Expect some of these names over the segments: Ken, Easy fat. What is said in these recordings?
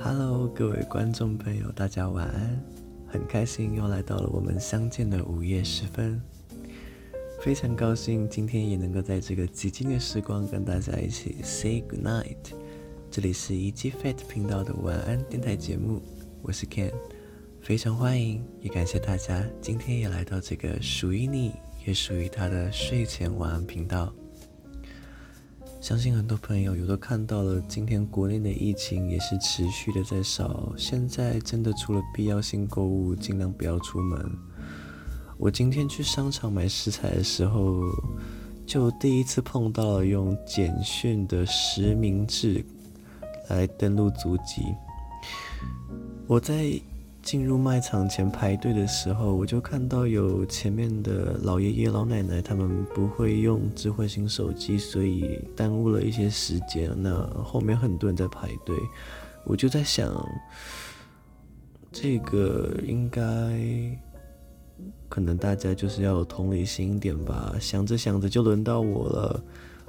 Hello， 各位观众朋友，大家晚安！很开心又来到了我们相见的午夜时分，非常高兴今天也能够在这个寂静的时光跟大家一起 say good night。这里是 Easy fat 频道的晚安电台节目，我是 Ken， 非常欢迎，也感谢大家今天也来到这个属于你也属于他的睡前晚安频道。相信很多朋友有都看到了，今天国内的疫情也是持续的在烧，现在真的除了必要性购物，尽量不要出门。我今天去商场买食材的时候，就第一次碰到了用简讯的实名制来登录足迹。我在进入卖场前排队的时候，我就看到有前面的老爷爷老奶奶，他们不会用智慧型手机，所以耽误了一些时间，那后面很多人在排队。我就在想，这个应该可能大家就是要有同理心一点吧，想着想着就轮到我了，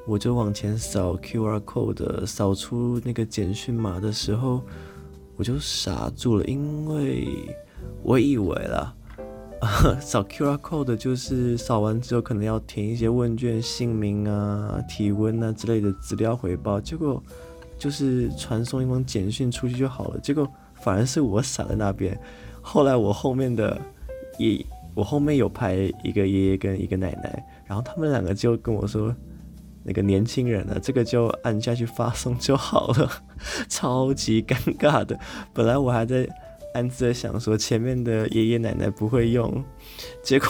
我就往前扫 QR code， 扫出那个简讯码的时候，我就傻住了，因为我以为啦，扫 QR code 就是扫完之后可能要填一些问卷、姓名啊、体温啊之类的资料回报，结果就是传送一封简讯出去就好了。结果反而是我傻在那边。后来我后面有排一个爷爷跟一个奶奶，然后他们两个就跟我说，那个年轻人呢，这个就按下去发送就好了，超级尴尬的。本来我还在暗自的想说，前面的爷爷奶奶不会用，结果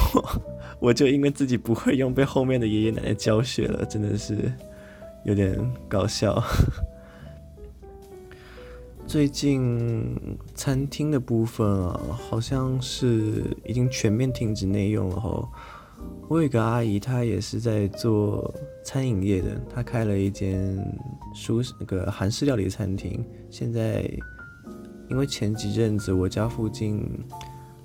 我就因为自己不会用，被后面的爷爷奶奶教学了，真的是有点搞笑。最近餐厅的部分啊，好像是已经全面停止内用了哦。我有一个阿姨，她也是在做餐饮业的，她开了一间那个韩式料理餐厅。现在因为前几阵子我家附近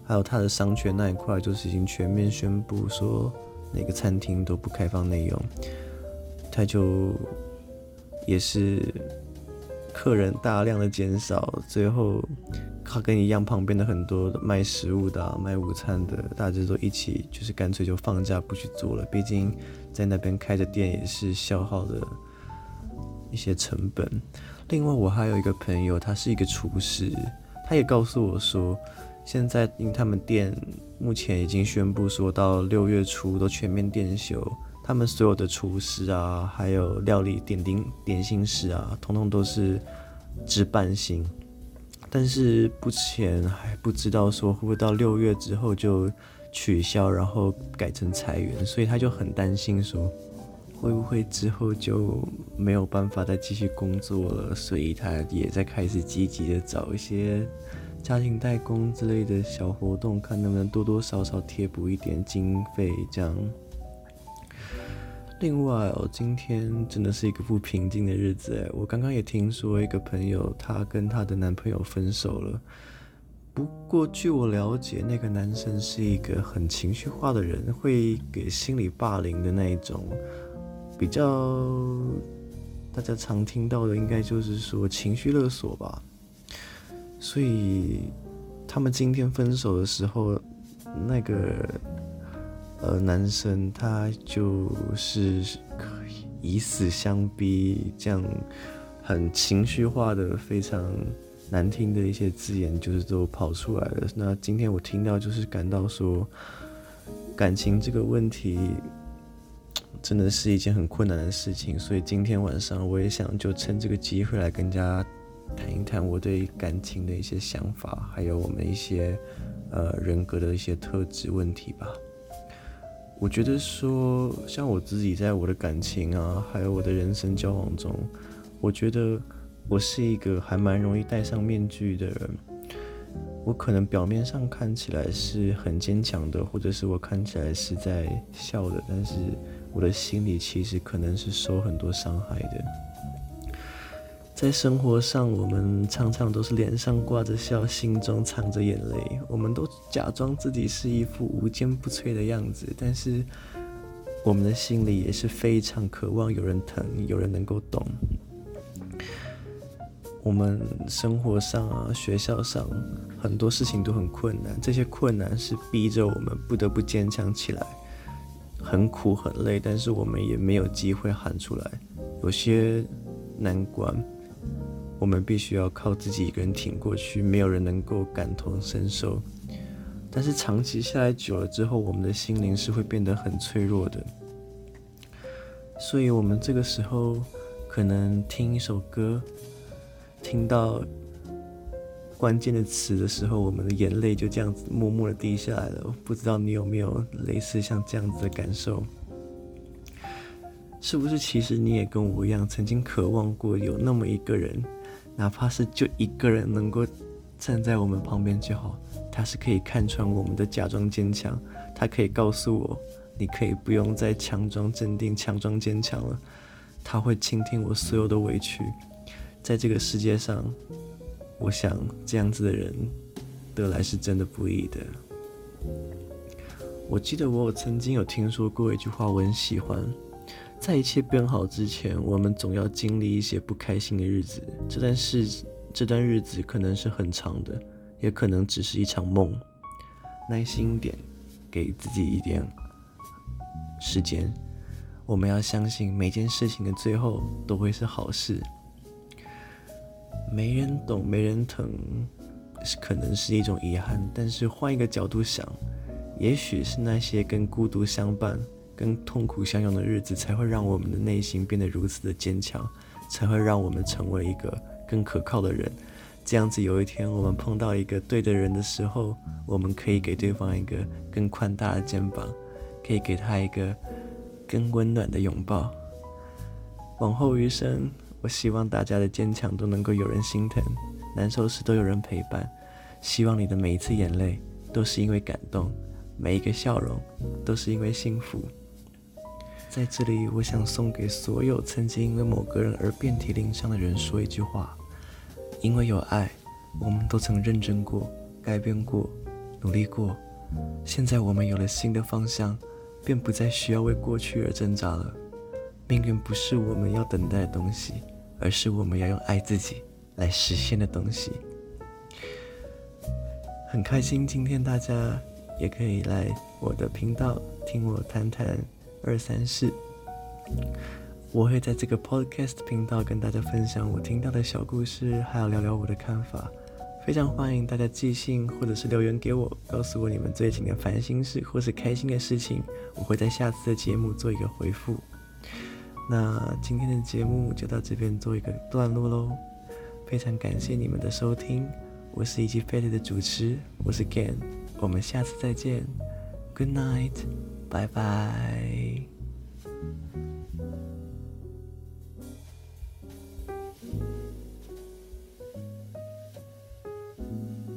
还有她的商圈那一块，就是已经全面宣布说那个餐厅都不开放内用，她就也是客人大量的减少，最后他跟你一样，旁边的很多卖食物的啊、卖午餐的，大家都一起就是干脆就放假不去做了。毕竟在那边开着店也是消耗的一些成本。另外，我还有一个朋友，他是一个厨师，他也告诉我说，现在因为他们店目前已经宣布说到6月初都全面店休，他们所有的厨师啊，还有料理点心师啊，统统都是值班薪。但是目前还不知道说会不会到6月之后就取消，然后改成裁员，所以他就很担心说会不会之后就没有办法再继续工作了，所以他也在开始积极的找一些家庭代工之类的小活动，看能不能多多少少贴补一点经费这样。另外哦，今天真的是一个不平静的日子哎！我刚刚也听说一个朋友，她跟她的男朋友分手了。不过据我了解，那个男生是一个很情绪化的人，会给心理霸凌的那一种。比较大家常听到的，应该就是说情绪勒索吧。所以他们今天分手的时候，那个男生他就是以死相逼，这样很情绪化的、非常难听的一些字眼，就是都跑出来了。那今天我听到，就是感到说，感情这个问题真的是一件很困难的事情。所以今天晚上我也想就趁这个机会来跟大家谈一谈我对感情的一些想法，还有我们一些人格的一些特质问题吧。我觉得说，像我自己在我的感情啊，还有我的人生交往中，我觉得我是一个还蛮容易戴上面具的人。我可能表面上看起来是很坚强的，或者是我看起来是在笑的，但是我的心里其实可能是受很多伤害的。在生活上，我们常常都是脸上挂着笑，心中藏着眼泪。我们都假装自己是一副无坚不摧的样子，但是我们的心里也是非常渴望有人疼，有人能够懂。我们生活上啊、学校上很多事情都很困难，这些困难是逼着我们不得不坚强起来，很苦很累，但是我们也没有机会喊出来。有些难关我们必须要靠自己一个人挺过去，没有人能够感同身受。但是长期下来久了之后，我们的心灵是会变得很脆弱的，所以我们这个时候可能听一首歌，听到关键的词的时候，我们的眼泪就这样子默默的滴下来了。不知道你有没有类似像这样子的感受？是不是其实你也跟我一样，曾经渴望过有那么一个人，哪怕是就一个人能够站在我们旁边就好，他是可以看穿我们的假装坚强，他可以告诉我，你可以不用再强装镇定、强装坚强了，他会倾听我所有的委屈。在这个世界上，我想这样子的人得来是真的不易的。我记得我曾经有听说过一句话，我很喜欢：在一切变好之前，我们总要经历一些不开心的日子。这段日子可能是很长的，也可能只是一场梦。耐心一点，给自己一点时间，我们要相信每件事情的最后都会是好事。没人懂，没人疼，可能是一种遗憾，但是换一个角度想，也许是那些跟孤独相伴、跟痛苦相拥的日子，才会让我们的内心变得如此的坚强，才会让我们成为一个更可靠的人。这样子有一天我们碰到一个对的人的时候，我们可以给对方一个更宽大的肩膀，可以给他一个更温暖的拥抱。往后余生，我希望大家的坚强都能够有人心疼，难受时都有人陪伴。希望你的每一次眼泪都是因为感动，每一个笑容都是因为幸福。在这里，我想送给所有曾经因为某个人而遍体鳞伤的人说一句话：因为有爱，我们都曾认真过、改变过、努力过。现在我们有了新的方向，便不再需要为过去而挣扎了。命运不是我们要等待的东西，而是我们要用爱自己来实现的东西。很开心今天大家也可以来我的频道听我谈谈234。我会在这个 podcast 频道跟大家分享我听到的小故事，还有聊聊我的看法。非常欢迎大家寄信或者是留言给我，告诉我你们最近的烦心事或是开心的事情，我会在下次的节目做一个回复。那今天的节目就到这边做一个段落咯，非常感谢你们的收听，我是Easy fat的主持，我是 Ken， 我们下次再见 ，Good night， 拜拜。